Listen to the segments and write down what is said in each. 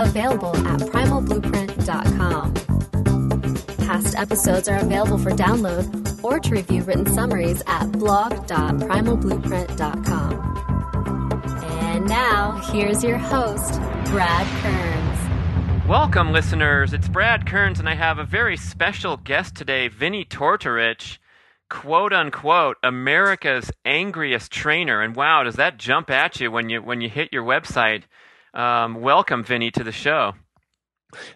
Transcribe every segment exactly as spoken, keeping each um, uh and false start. Available at Primal Blueprint dot com. Past episodes are available for download or to review written summaries at blog dot primal blueprint dot com. And now, here's your host, Brad Kearns. Welcome, listeners. It's Brad Kearns, and I have a very special guest today, Vinnie Tortorich, quote-unquote, America's angriest trainer. And wow, does that jump at you when you when you hit your website? Um, welcome, Vinnie, to the show.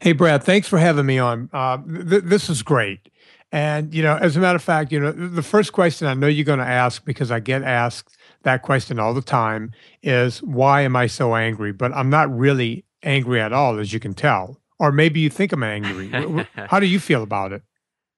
Hey, Brad, thanks for having me on. Uh, th- this is great. And, you know, as a matter of fact, you know, the first question I know you're going to ask, because I get asked that question all the time, is why am I so angry? But I'm not really angry at all, as you can tell. Or maybe you think I'm angry. How do you feel about it?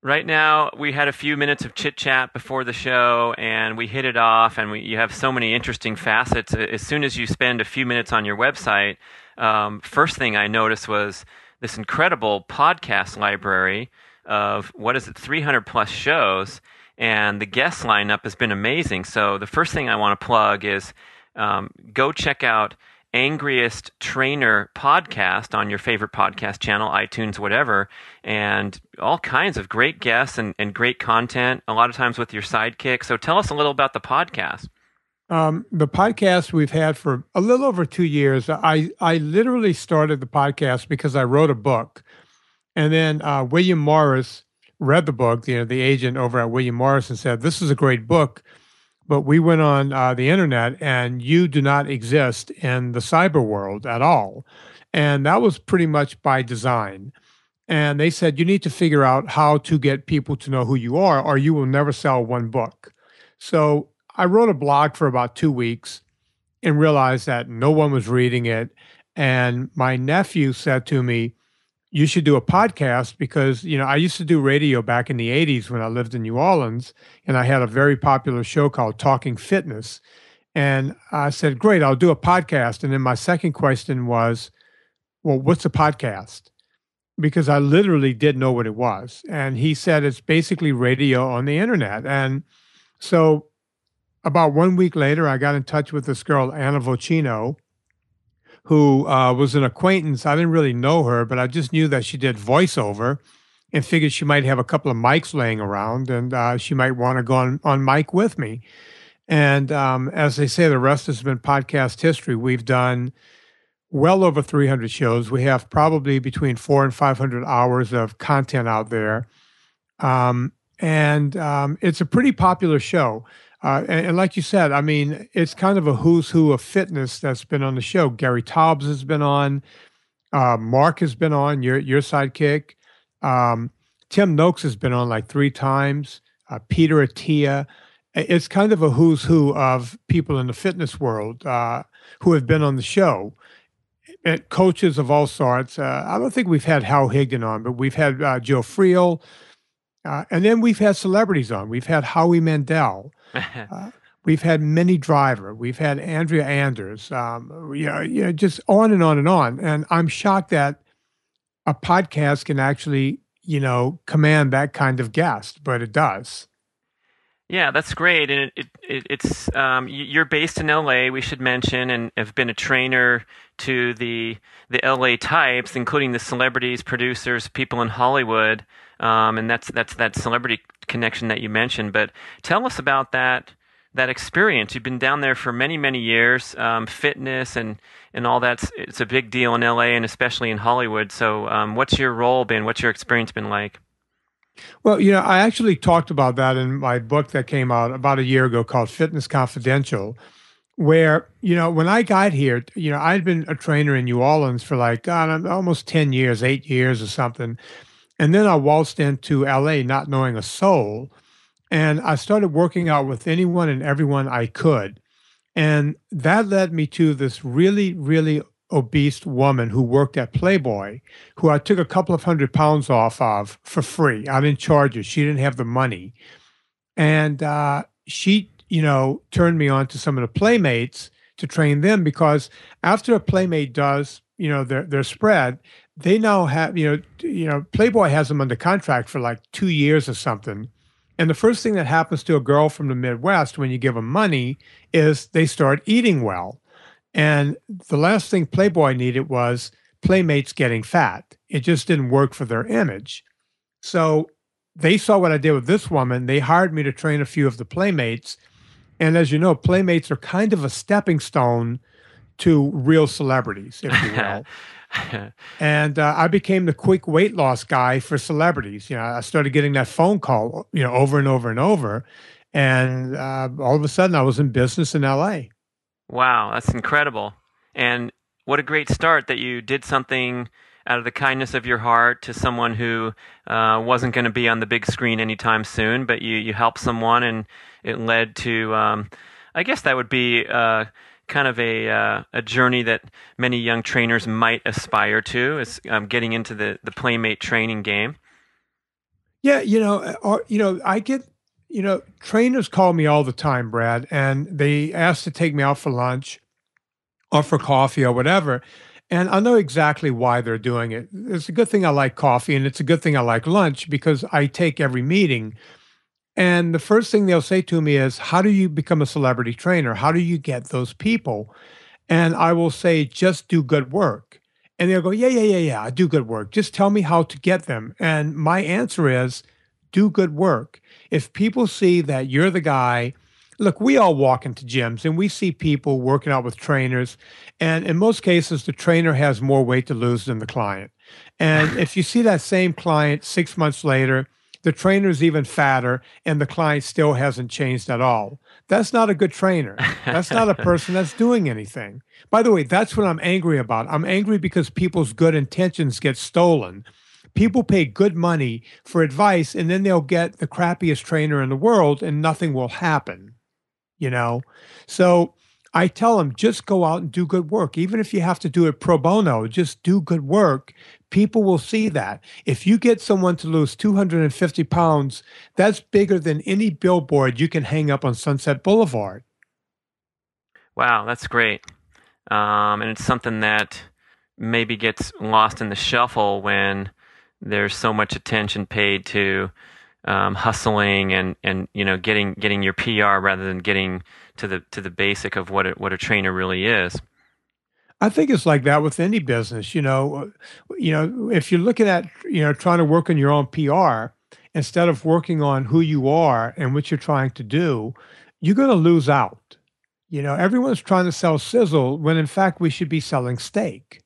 Right now, we had a few minutes of chit-chat before the show, and we hit it off, and we, you have so many interesting facets. As soon as you spend a few minutes on your website, um, first thing I noticed was this incredible podcast library of, what is it, three hundred plus shows, and the guest lineup has been amazing. So the first thing I want to plug is um, go check out Angriest Trainer Podcast on your favorite podcast channel, iTunes, whatever, and all kinds of great guests and, and great content, a lot of times with your sidekick. So tell us a little about the podcast. Um, the podcast we've had for a little over two years. I, I literally started the podcast because I wrote a book, and then uh, William Morris read the book, you know, the agent over at William Morris, and said, "This is a great book. But we went on uh, the internet, and you do not exist in the cyber world at all." And that was pretty much by design. And they said, you need to figure out how to get people to know who you are, or you will never sell one book. So I wrote a blog for about two weeks and realized that no one was reading it. And my nephew said to me, you should do a podcast, because, you know, I used to do radio back in the eighties when I lived in New Orleans, and I had a very popular show called Talking Fitness. And I said, great, I'll do a podcast. And then my second question was, well, what's a podcast? Because I literally didn't know what it was. And he said, it's basically radio on the internet. And so about one week later, I got in touch with this girl, Anna Vocino, who uh, was an acquaintance. I didn't really know her, but I just knew that she did voiceover and figured she might have a couple of mics laying around, and uh, she might want to go on, on mic with me. And um, as they say, the rest has been podcast history. We've done well over three hundred shows. We have probably between four hundred and five hundred hours of content out there. Um, and um, it's a pretty popular show. Uh, and, and like you said, I mean, it's kind of a who's who of fitness that's been on the show. Gary Taubes has been on. Uh, Mark has been on, your your sidekick. Um, Tim Noakes has been on like three times. Uh, Peter Attia. It's kind of a who's who of people in the fitness world uh, who have been on the show. And coaches of all sorts. Uh, I don't think we've had Hal Higdon on, but we've had uh, Joe Friel. Uh, and then we've had celebrities on. We've had Howie Mandel. uh, we've had Minnie Driver. We've had Andrea Anders. Um, you know, you know, just on and on and on. And I'm shocked that a podcast can actually, you know, command that kind of guest, but it does. Yeah, that's great. And it, it, it, it's um, you're based in L A, we should mention, and have been a trainer to the the L A types, including the celebrities, producers, people in Hollywood. Um, and that's that's that celebrity connection that you mentioned. But tell us about that that experience. You've been down there for many, many years. Um, fitness and, and all that's it's a big deal in L A and especially in Hollywood. So um, what's your role been? What's your experience been like? Well, you know, I actually talked about that in my book that came out about a year ago called Fitness Confidential, where, you know, when I got here, you know, I'd been a trainer in New Orleans for like, God, almost ten years, eight years or something. And then I waltzed into L A not knowing a soul. And I started working out with anyone and everyone I could. And that led me to this really, really obese woman who worked at Playboy, who I took a couple of hundred pounds off of for free. I'm in charge of. She didn't have the money. And uh, she, you know, turned me on to some of the Playmates to train them, because after a Playmate does, you know, their their spread, they now have, you know, you know, Playboy has them under contract for like two years or something. And the first thing that happens to a girl from the Midwest when you give them money is they start eating well. And the last thing Playboy needed was Playmates getting fat. It just didn't work for their image. So they saw what I did with this woman. They hired me to train a few of the Playmates. And as you know, Playmates are kind of a stepping stone to real celebrities, if you will. And uh, I became the quick weight loss guy for celebrities. You know, I started getting that phone call, you know, over and over and over. And uh, all of a sudden I was in business in L A. Wow, that's incredible. And what a great start that you did something out of the kindness of your heart to someone who uh, wasn't going to be on the big screen anytime soon, but you, you helped someone and it led to, um, I guess that would be... Uh, kind of a uh, a journey that many young trainers might aspire to, is um, getting into the the Playmate training game. Yeah, you know, or, you know, I get, you know, trainers call me all the time, Brad, and they ask to take me out for lunch or for coffee or whatever, and I know exactly why they're doing it. It's a good thing I like coffee, and it's a good thing I like lunch, because I take every meeting. And the first thing they'll say to me is, how do you become a celebrity trainer? How do you get those people? And I will say, just do good work. And they'll go, yeah, yeah, yeah, yeah, I do good work. Just tell me how to get them. And my answer is, do good work. If people see that you're the guy, look, we all walk into gyms and we see people working out with trainers. And in most cases, the trainer has more weight to lose than the client. And if you see that same client six months later, the trainer's even fatter, and the client still hasn't changed at all. That's not a good trainer. That's not a person that's doing anything. By the way, that's what I'm angry about. I'm angry because people's good intentions get stolen. People pay good money for advice, and then they'll get the crappiest trainer in the world, and nothing will happen, you know? So I tell them, just go out and do good work. Even if you have to do it pro bono, just do good work. People will see that. If you get someone to lose two hundred fifty pounds, that's bigger than any billboard you can hang up on Sunset Boulevard. Wow, that's great. Um, and it's something that maybe gets lost in the shuffle when there's so much attention paid to um, hustling and, and you know, getting getting your P R rather than getting to the to the basic of what a, what a trainer really is. I think it's like that with any business. You know, you know, if you're looking at, you know, trying to work on your own P R instead of working on who you are and what you're trying to do, you're going to lose out. You know, everyone's trying to sell sizzle when in fact we should be selling steak.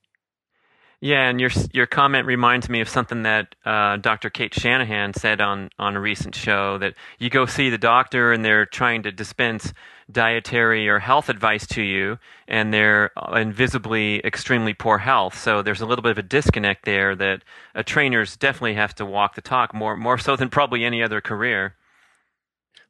Yeah, and your your comment reminds me of something that uh, Doctor Kate Shanahan said on, on a recent show, that you go see the doctor and they're trying to dispense dietary or health advice to you, and they're invisibly extremely poor health. So there's a little bit of a disconnect there that uh, trainers definitely have to walk the talk, more more so than probably any other career.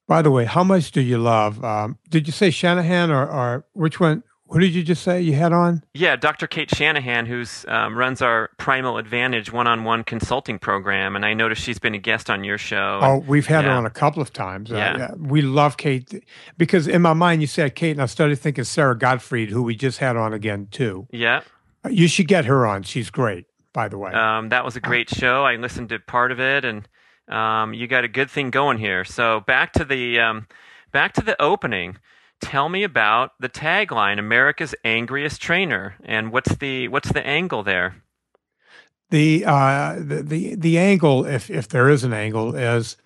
By the way, how much do you love? Um, did you say Shanahan or, or which one? What did you just say you had on? Yeah, Doctor Kate Shanahan, who um, runs our Primal Advantage one-on-one consulting program, and I noticed she's been a guest on your show. Oh, and we've had yeah. her on a couple of times. Yeah. Uh, yeah, we love Kate, because in my mind you said Kate, and I started thinking Sarah Gottfried, who we just had on again too. Yeah. You should get her on. She's great, by the way. Um, that was a great show. I listened to part of it, and um, you got a good thing going here. So back to the um, back to the opening. Tell me about the tagline, America's Angriest Trainer, and what's the what's the angle there? The uh, the, the the angle, if if there is an angle, is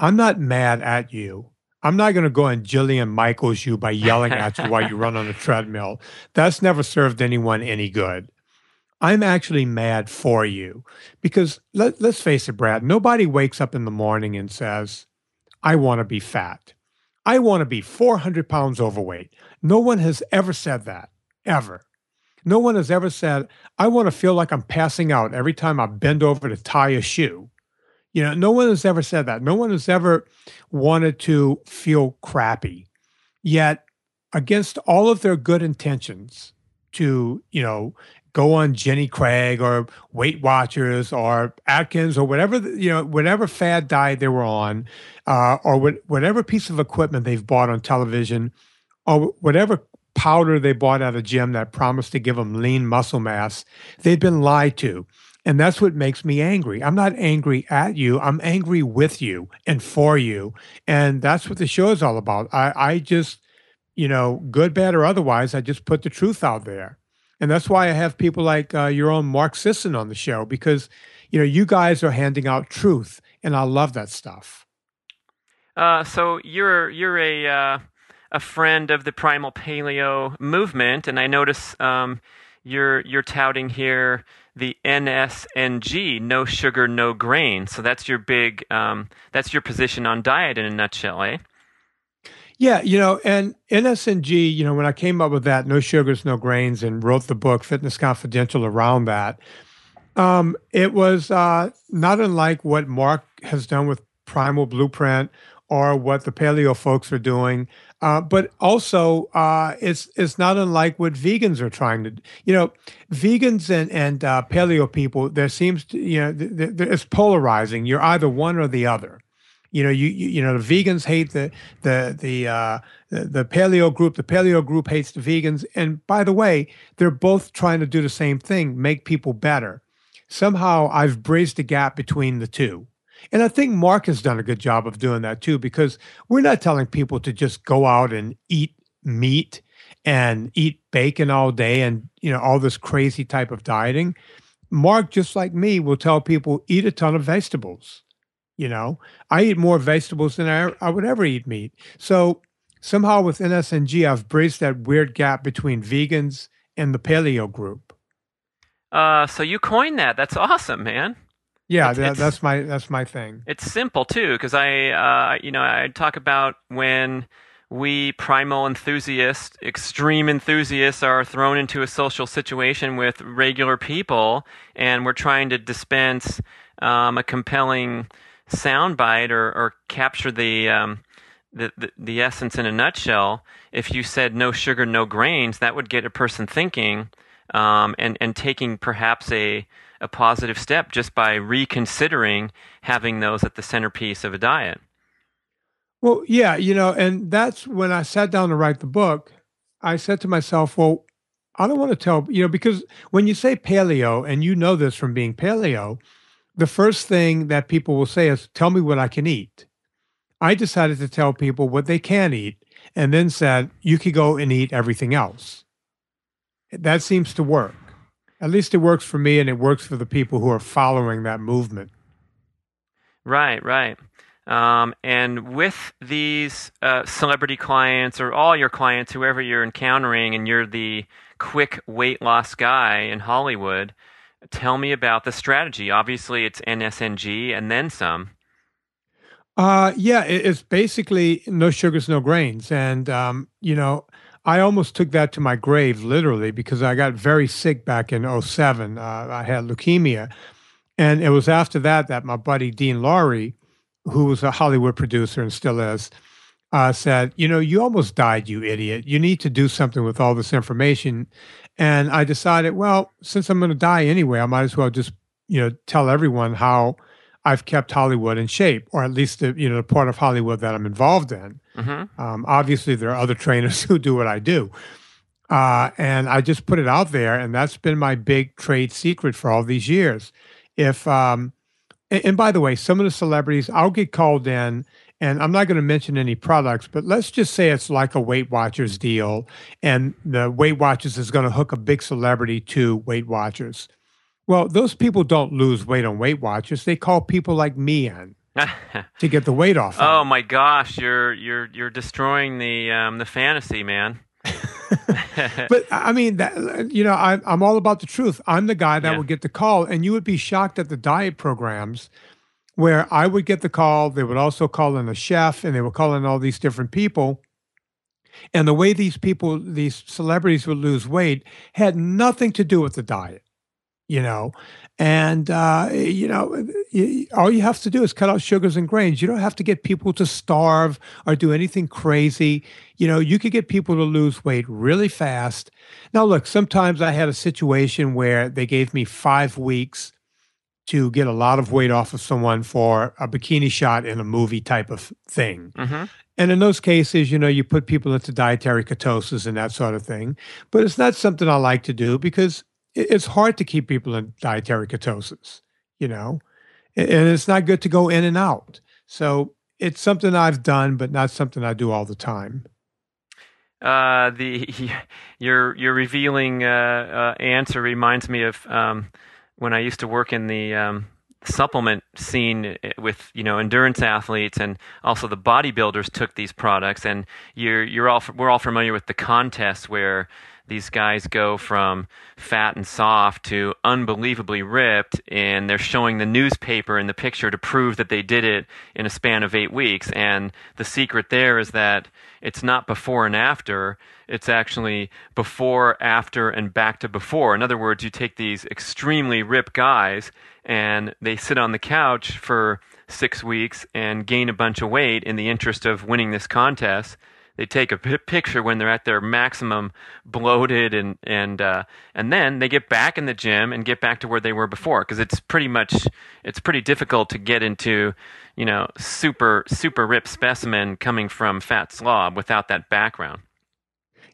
I'm not mad at you. I'm not going to go and Jillian Michaels you by yelling at you while you run on a treadmill. That's never served anyone any good. I'm actually mad for you, because let, let's face it, Brad, nobody wakes up in the morning and says, I want to be fat. I want to be four hundred pounds overweight. No one has ever said that, ever. No one has ever said, I want to feel like I'm passing out every time I bend over to tie a shoe. You know, no one has ever said that. No one has ever wanted to feel crappy. Yet, against all of their good intentions, to, you know, go on Jenny Craig or Weight Watchers or Atkins or whatever, you know, whatever fad diet they were on, uh, or what, whatever piece of equipment they've bought on television, or whatever powder they bought at a gym that promised to give them lean muscle mass, they've been lied to. And that's what makes me angry. I'm not angry at you. I'm angry with you and for you. And that's what the show is all about. I, I just, you know, good, bad, or otherwise, I just put the truth out there. And that's why I have people like uh, your own Mark Sisson on the show, because, you know, you guys are handing out truth, and I love that stuff. Uh, so you're you're a uh, a friend of the primal paleo movement, and I notice um, you're you're touting here the N S N G, no sugar, no grain. So that's your big um, that's your position on diet in a nutshell, eh? Yeah, you know, and N S N G, you know, when I came up with that, no sugars, no grains, and wrote the book Fitness Confidential around that, um, it was uh, not unlike what Mark has done with Primal Blueprint or what the paleo folks are doing, uh, but also uh, it's it's not unlike what vegans are trying to do. You know, vegans and, and uh, paleo people, there seems to, you know, th- th- it's polarizing. You're either one or the other. You know, you, you you know the vegans hate the the the, uh, the the paleo group. The paleo group hates the vegans. And by the way, they're both trying to do the same thing: make people better. Somehow, I've bridged the gap between the two, and I think Mark has done a good job of doing that too. Because we're not telling people to just go out and eat meat and eat bacon all day and, you know, all this crazy type of dieting. Mark, just like me, will tell people eat a ton of vegetables. You know, I eat more vegetables than I, I would ever eat meat. So somehow with N S N G, I've bridged that weird gap between vegans and the paleo group. Uh, so you coined that. That's awesome, man. Yeah, it's, that, it's, that's my that's my thing. It's simple too, because I, uh, you know, I talk about when we primal enthusiasts, extreme enthusiasts, are thrown into a social situation with regular people, and we're trying to dispense um, a compelling soundbite or, or capture the, um, the, the the essence in a nutshell. If you said no sugar, no grains, that would get a person thinking um, and and taking perhaps a a positive step just by reconsidering having those at the centerpiece of a diet. Well, yeah, you know, and that's when I sat down to write the book. I said to myself, well, I don't want to tell, you know, because when you say paleo, and you know this from being paleo, the first thing that people will say is, tell me what I can eat. I decided to tell people what they can eat, and then said, you could go and eat everything else. That seems to work. At least it works for me, and it works for the people who are following that movement. Right, right. Um, and with these uh, celebrity clients, or all your clients, whoever you're encountering, and you're the quick weight loss guy in Hollywood, tell me about the strategy. Obviously, it's N S N G and then some. Uh, yeah, it's basically no sugars, no grains. And, um, you know, I almost took that to my grave, literally, because I got very sick back in oh seven. Uh, I had leukemia. And it was after that that my buddy Dean Laurie, who was a Hollywood producer and still is, Uh, said, you know, you almost died, you idiot. You need to do something with all this information. And I decided, well, since I'm going to die anyway, I might as well just, you know, tell everyone how I've kept Hollywood in shape, or at least the, you know, the part of Hollywood that I'm involved in. Mm-hmm. Um, obviously, there are other trainers who do what I do. Uh, and I just put it out there, and that's been my big trade secret for all these years. If, um, and, and by the way, some of the celebrities, I'll get called in, and I'm not going to mention any products, but let's just say it's like a Weight Watchers deal, and the Weight Watchers is going to hook a big celebrity to Weight Watchers. Well, those people don't lose weight on Weight Watchers. They call people like me in to get the weight off. Oh, my gosh, you're you're you're destroying the um, the fantasy, man. But I mean, that, you know, I, I'm all about the truth. I'm the guy that yeah. will get the call, and you would be shocked at the diet programs where I would get the call. They would also call in a chef, and they would call in all these different people. And the way these people, these celebrities would lose weight had nothing to do with the diet. you know. And, uh, you know, all you have to do is cut out sugars and grains. You don't have to get people to starve or do anything crazy. You know, you could get people to lose weight really fast. Now, look, sometimes I had a situation where they gave me five weeks to get a lot of weight off of someone for a bikini shot in a movie type of thing. Mm-hmm. And in those cases, you know, you put people into dietary ketosis and that sort of thing. But it's not something I like to do because it's hard to keep people in dietary ketosis, you know, and it's not good to go in and out. So it's something I've done, but not something I do all the time. Uh, the your your revealing uh, uh, answer reminds me of um, when I used to work in the um, supplement scene with, you know, endurance athletes, and also the bodybuilders took these products, and you're you're all we're all familiar with the contests where these guys go from fat and soft to unbelievably ripped, and they're showing the newspaper in the picture to prove that they did it in a span of eight weeks. And the secret there is that it's not before and after, it's actually before, after, and back to before. In other words, you take these extremely ripped guys and they sit on the couch for six weeks and gain a bunch of weight in the interest of winning this contest. They take a p- picture when they're at their maximum, bloated, and and uh, and then they get back in the gym and get back to where they were before, because it's pretty much it's pretty difficult to get into, you know, super super ripped specimen coming from fat slob without that background.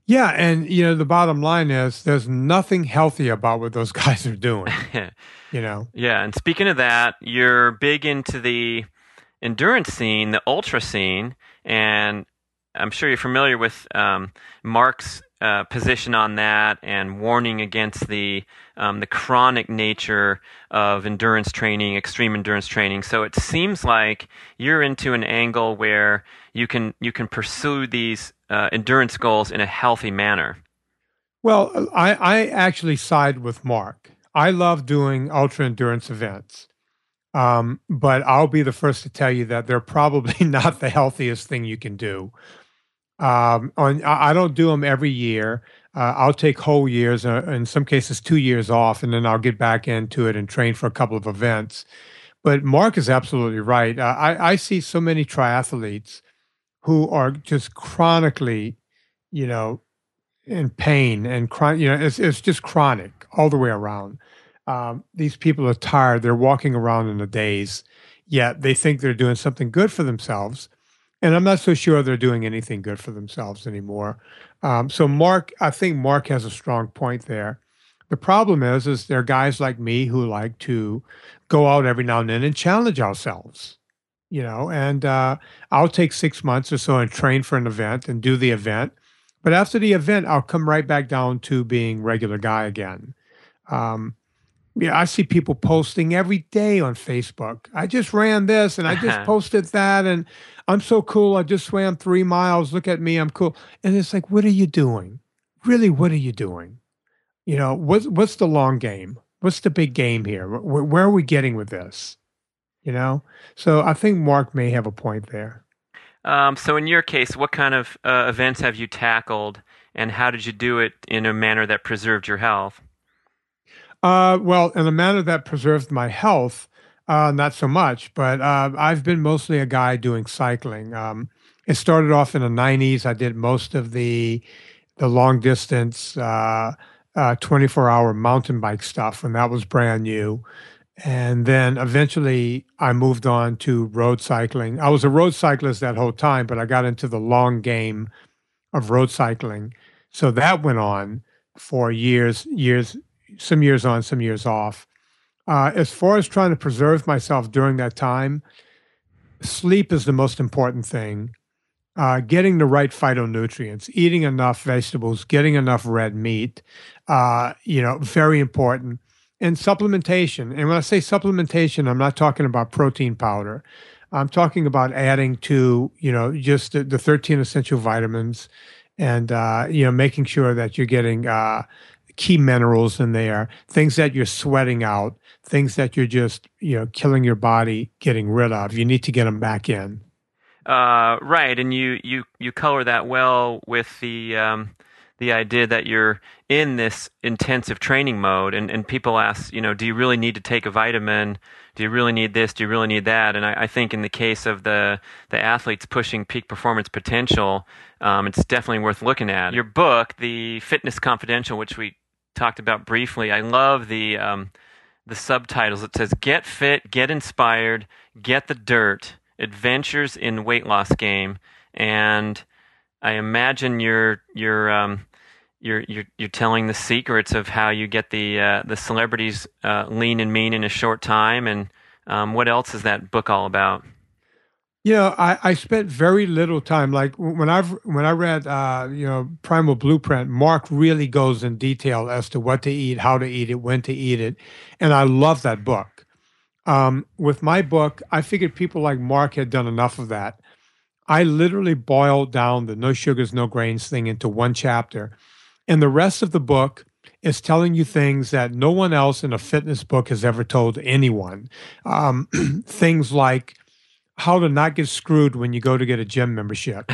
Yeah, and you know the bottom line is there's nothing healthy about what those guys are doing. You know. Yeah, and speaking of that, you're big into the endurance scene, the ultra scene, and I'm sure you're familiar with um, Mark's uh, position on that, and warning against the um, the chronic nature of endurance training, extreme endurance training. So it seems like you're into an angle where you can you can pursue these uh, endurance goals in a healthy manner. Well, I, I actually side with Mark. I love doing ultra endurance events. Um, but I'll be the first to tell you that they're probably not the healthiest thing you can do. Um, on, I don't do them every year. Uh, I'll take whole years, uh, in some cases two years off, and then I'll get back into it and train for a couple of events. But Mark is absolutely right. Uh, I, I see so many triathletes who are just chronically, you know, in pain and chronic. You know, it's it's just chronic all the way around. Um, these people are tired. They're walking around in the daze, yet they think they're doing something good for themselves. And I'm not so sure they're doing anything good for themselves anymore. Um, so Mark, I think Mark has a strong point there. The problem is, is there are guys like me who like to go out every now and then and challenge ourselves, you know, and uh, I'll take six months or so and train for an event and do the event. But after the event, I'll come right back down to being regular guy again. Um Yeah, I see people posting every day on Facebook. I just ran this and I just posted that and I'm so cool. I just swam three miles. Look at me. I'm cool. And it's like, what are you doing? Really, what are you doing? You know, what's, what's the long game? What's the big game here? Where, where are we getting with this? You know? So I think Mark may have a point there. Um, so in your case, what kind of uh, events have you tackled and how did you do it in a manner that preserved your health? Uh, well, in a manner that preserved my health, uh, not so much, but uh, I've been mostly a guy doing cycling. Um, it started off in the nineties. I did most of the the long distance uh, uh, twenty-four hour mountain bike stuff when that was brand new. And then eventually I moved on to road cycling. I was a road cyclist that whole time, but I got into the long game of road cycling. So that went on for years, years, some years on, some years off. Uh, as far as trying to preserve myself during that time, sleep is the most important thing. Uh, getting the right phytonutrients, eating enough vegetables, getting enough red meat, uh, you know, very important. And supplementation. And when I say supplementation, I'm not talking about protein powder. I'm talking about adding to, you know, just the, the thirteen essential vitamins and, uh, you know, making sure that you're getting uh, key minerals in there, things that you're sweating out, things that you're just, you know, killing your body, getting rid of. You need to get them back in. Uh, right, and you you you color that well with the um, the idea that you're in this intensive training mode, and, and people ask, you know, do you really need to take a vitamin? Do you really need this? Do you really need that? And I, I think in the case of the, the athletes pushing peak performance potential, um, it's definitely worth looking at. Your book, The Fitness Confidential, which we talked about briefly, I love the um, the subtitles. It says, Get Fit, Get Inspired, Get the Dirt, Adventures in Weight Loss Game. And I imagine you're you're um, you're you're you're telling the secrets of how you get the uh, the celebrities uh, lean and mean in a short time. And um, what else is that book all about? You know, I, I spent very little time. Like when I've when I read uh, you know, Primal Blueprint, Mark really goes in detail as to what to eat, how to eat it, when to eat it, and I love that book. Um, with my book, I figured people like Mark had done enough of that. I literally boiled down the no sugars, no grains thing into one chapter. And the rest of the book is telling you things that no one else in a fitness book has ever told anyone. Um, things like how to not get screwed when you go to get a gym membership.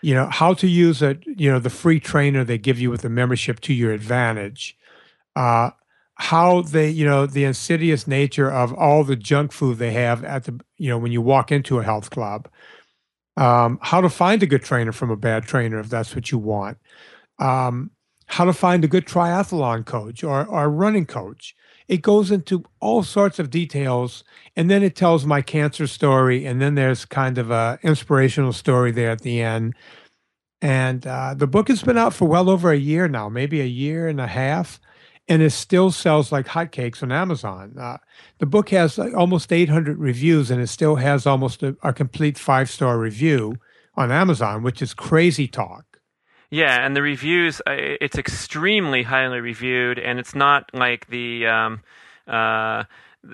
You know, how to use a, you know, the free trainer they give you with the membership to your advantage. Uh, how they, you know, the insidious nature of all the junk food they have at the, you know, when you walk into a health club. Um, how to find a good trainer from a bad trainer if that's what you want. Um, how to find a good triathlon coach or, or running coach. It goes into all sorts of details, and then it tells my cancer story, and then there's kind of an inspirational story there at the end. And uh, the book has been out for well over a year now, maybe a year and a half, and it still sells like hotcakes on Amazon. Uh, the book has like almost eight hundred reviews, and it still has almost a, a complete five-star review on Amazon, which is crazy talk. Yeah, and the reviews, it's extremely highly reviewed, and it's not like the um, uh,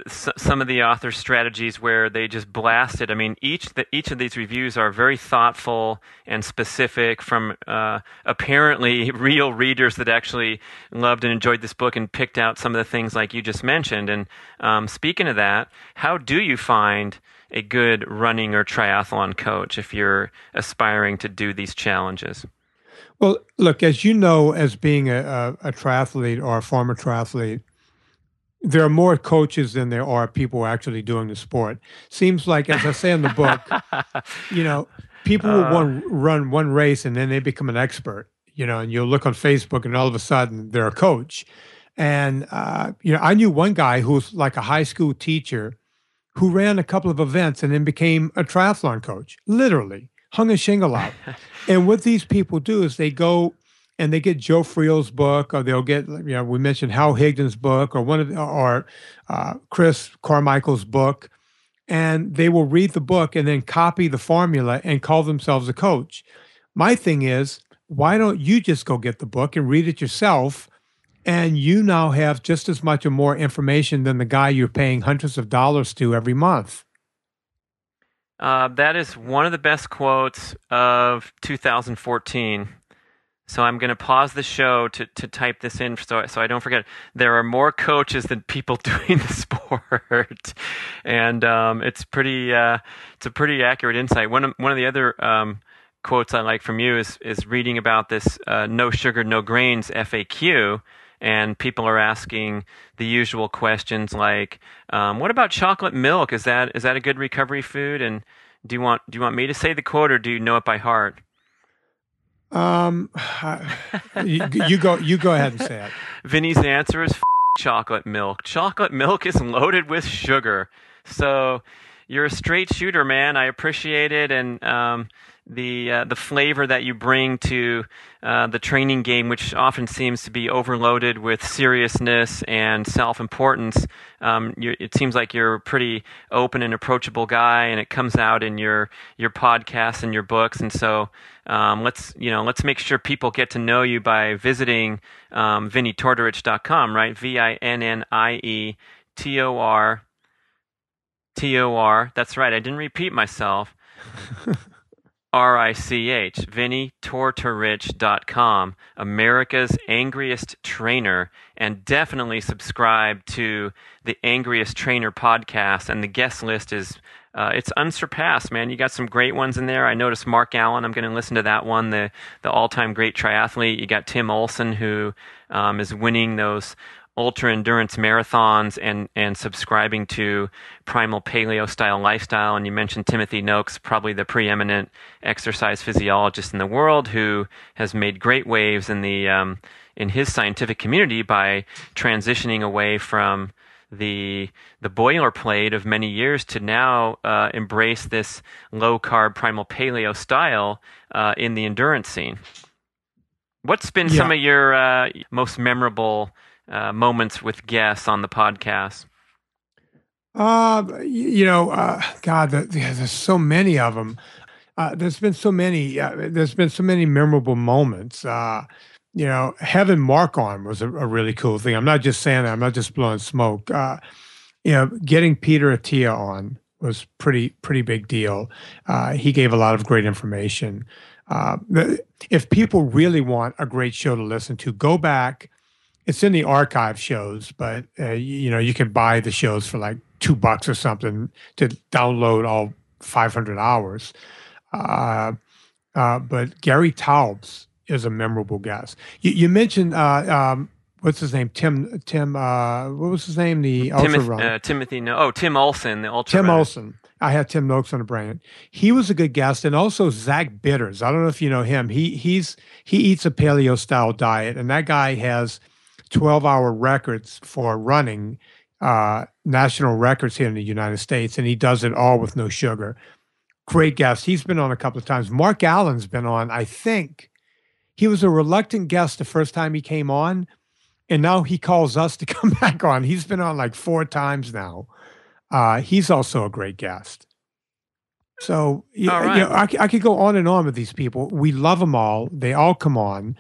s- some of the author's strategies where they just blast it. I mean, each the, each of these reviews are very thoughtful and specific from uh, apparently real readers that actually loved and enjoyed this book and picked out some of the things like you just mentioned. And um, speaking of that, how do you find a good running or triathlon coach if you're aspiring to do these challenges? Well, look, as you know, as being a, a, a triathlete or a former triathlete, there are more coaches than there are people actually doing the sport. Seems like, as I say in the book, you know, people uh, will one, run one race and then they become an expert, you know, and you'll look on Facebook and all of a sudden they're a coach. And, uh, you know, I knew one guy who was like a high school teacher who ran a couple of events and then became a triathlon coach, literally. Hung a shingle out. And what these people do is they go and they get Joe Friel's book, or they'll get, you know, we mentioned Hal Higdon's book, or one of, or uh, Chris Carmichael's book, and they will read the book and then copy the formula and call themselves a coach. My thing is, why don't you just go get the book and read it yourself, and you now have just as much or more information than the guy you're paying hundreds of dollars to every month? Uh, that is one of the best quotes of two thousand fourteen. So I'm going to pause the show to, to type this in so, so I don't forget. There are more coaches than people doing the sport, and um, it's pretty. Uh, it's a pretty accurate insight. One of, one of the other um, quotes I like from you is is reading about this uh, no sugar, no grains F A Q. And people are asking the usual questions like, um, "What about chocolate milk? Is that is that a good recovery food?" And do you want do you want me to say the quote, or do you know it by heart? Um, you, you go you go ahead and say it. Vinny's answer is F- chocolate milk. Chocolate milk is loaded with sugar. So you're a straight shooter, man. I appreciate it, and. Um, the uh, the flavor that you bring to uh, the training game, which often seems to be overloaded with seriousness and self-importance. Um, you, it seems like you're a pretty open and approachable guy, and it comes out in your your podcasts and your books. And so um, let's you know let's make sure people get to know you by visiting um, Vinnie Tortorich dot com, right? V I N N I E T O R T O R. That's right. I didn't repeat myself. R I C H, Vinnie Tortorich dot com, America's Angriest Trainer, and definitely subscribe to the Angriest Trainer podcast, and the guest list is uh, it's unsurpassed, man. You got some great ones in there. I noticed Mark Allen. I'm going to listen to that one, the the all-time great triathlete. You got Tim Olson, who um, is winning those ultra endurance marathons and and subscribing to primal paleo style lifestyle. And you mentioned Timothy Noakes, probably the preeminent exercise physiologist in the world, who has made great waves in the um, in his scientific community by transitioning away from the the boilerplate of many years to now uh, embrace this low carb primal paleo style uh, in the endurance scene. What's been yeah. some of your uh, most memorable Uh, moments with guests on the podcast? Uh, you know, uh, God, the, the, there's so many of them. Uh, there's been so many. Uh, there's been so many memorable moments. Uh, you know, having Mark on was a, a really cool thing. I'm not just saying that. I'm not just blowing smoke. Uh, you know, getting Peter Attia on was pretty pretty big deal. Uh, he gave a lot of great information. Uh, if people really want a great show to listen to, go back. It's in the archive shows, but uh, you, you know, you can buy the shows for like two bucks or something to download all five hundred hours. Uh, uh, but Gary Taubes is a memorable guest. You, you mentioned uh, um, what's his name? Tim Tim. Uh, what was his name? The ultra Timoth- runner. Uh, Timothy. No. Oh, Tim Olson. The ultra. Tim runner. Olson. I had Tim Noakes on the brain. He was a good guest, and also Zach Bitters. I don't know if you know him. He he's he eats a paleo style diet, and that guy has twelve-hour records for running, uh, national records here in the United States, and he does it all with no sugar. Great guest. He's been on a couple of times. Mark Allen's been on, I think. He was a reluctant guest the first time he came on, and now he calls us to come back on. He's been on like four times now. Uh, he's also a great guest. So yeah, right. you know, I, I could go on and on with these people. We love them all. They all come on,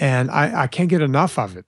and I, I can't get enough of it.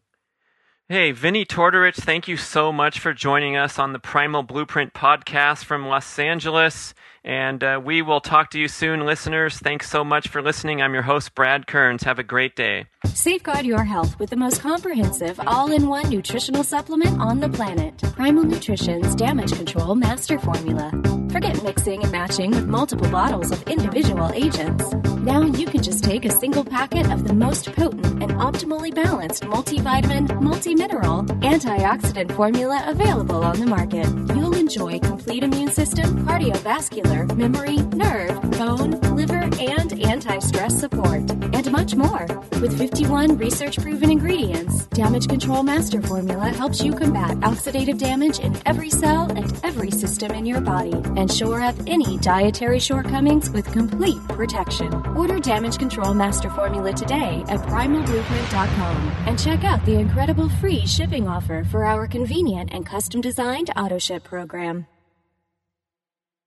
Hey, Vinnie Tortorich, thank you so much for joining us on the Primal Blueprint podcast from Los Angeles. And uh, we will talk to you soon, listeners. Thanks so much for listening. I'm your host, Brad Kearns. Have a great day. Safeguard your health with the most comprehensive all-in-one nutritional supplement on the planet, Primal Nutrition's Damage Control Master Formula. Forget mixing and matching with multiple bottles of individual agents. Now you can just take a single packet of the most potent and optimally balanced multivitamin, multimineral, antioxidant formula available on the market. You'll enjoy complete immune system, cardiovascular, memory, nerve, bone, liver, and anti-stress support, and much more. With fifty-one research-proven ingredients, Damage Control Master Formula helps you combat oxidative damage in every cell and every system in your body, and shore up any dietary shortcomings with complete protection. Order Damage Control Master Formula today at Primal Blueprint dot com and check out the incredible free shipping offer for our convenient and custom-designed auto-ship program.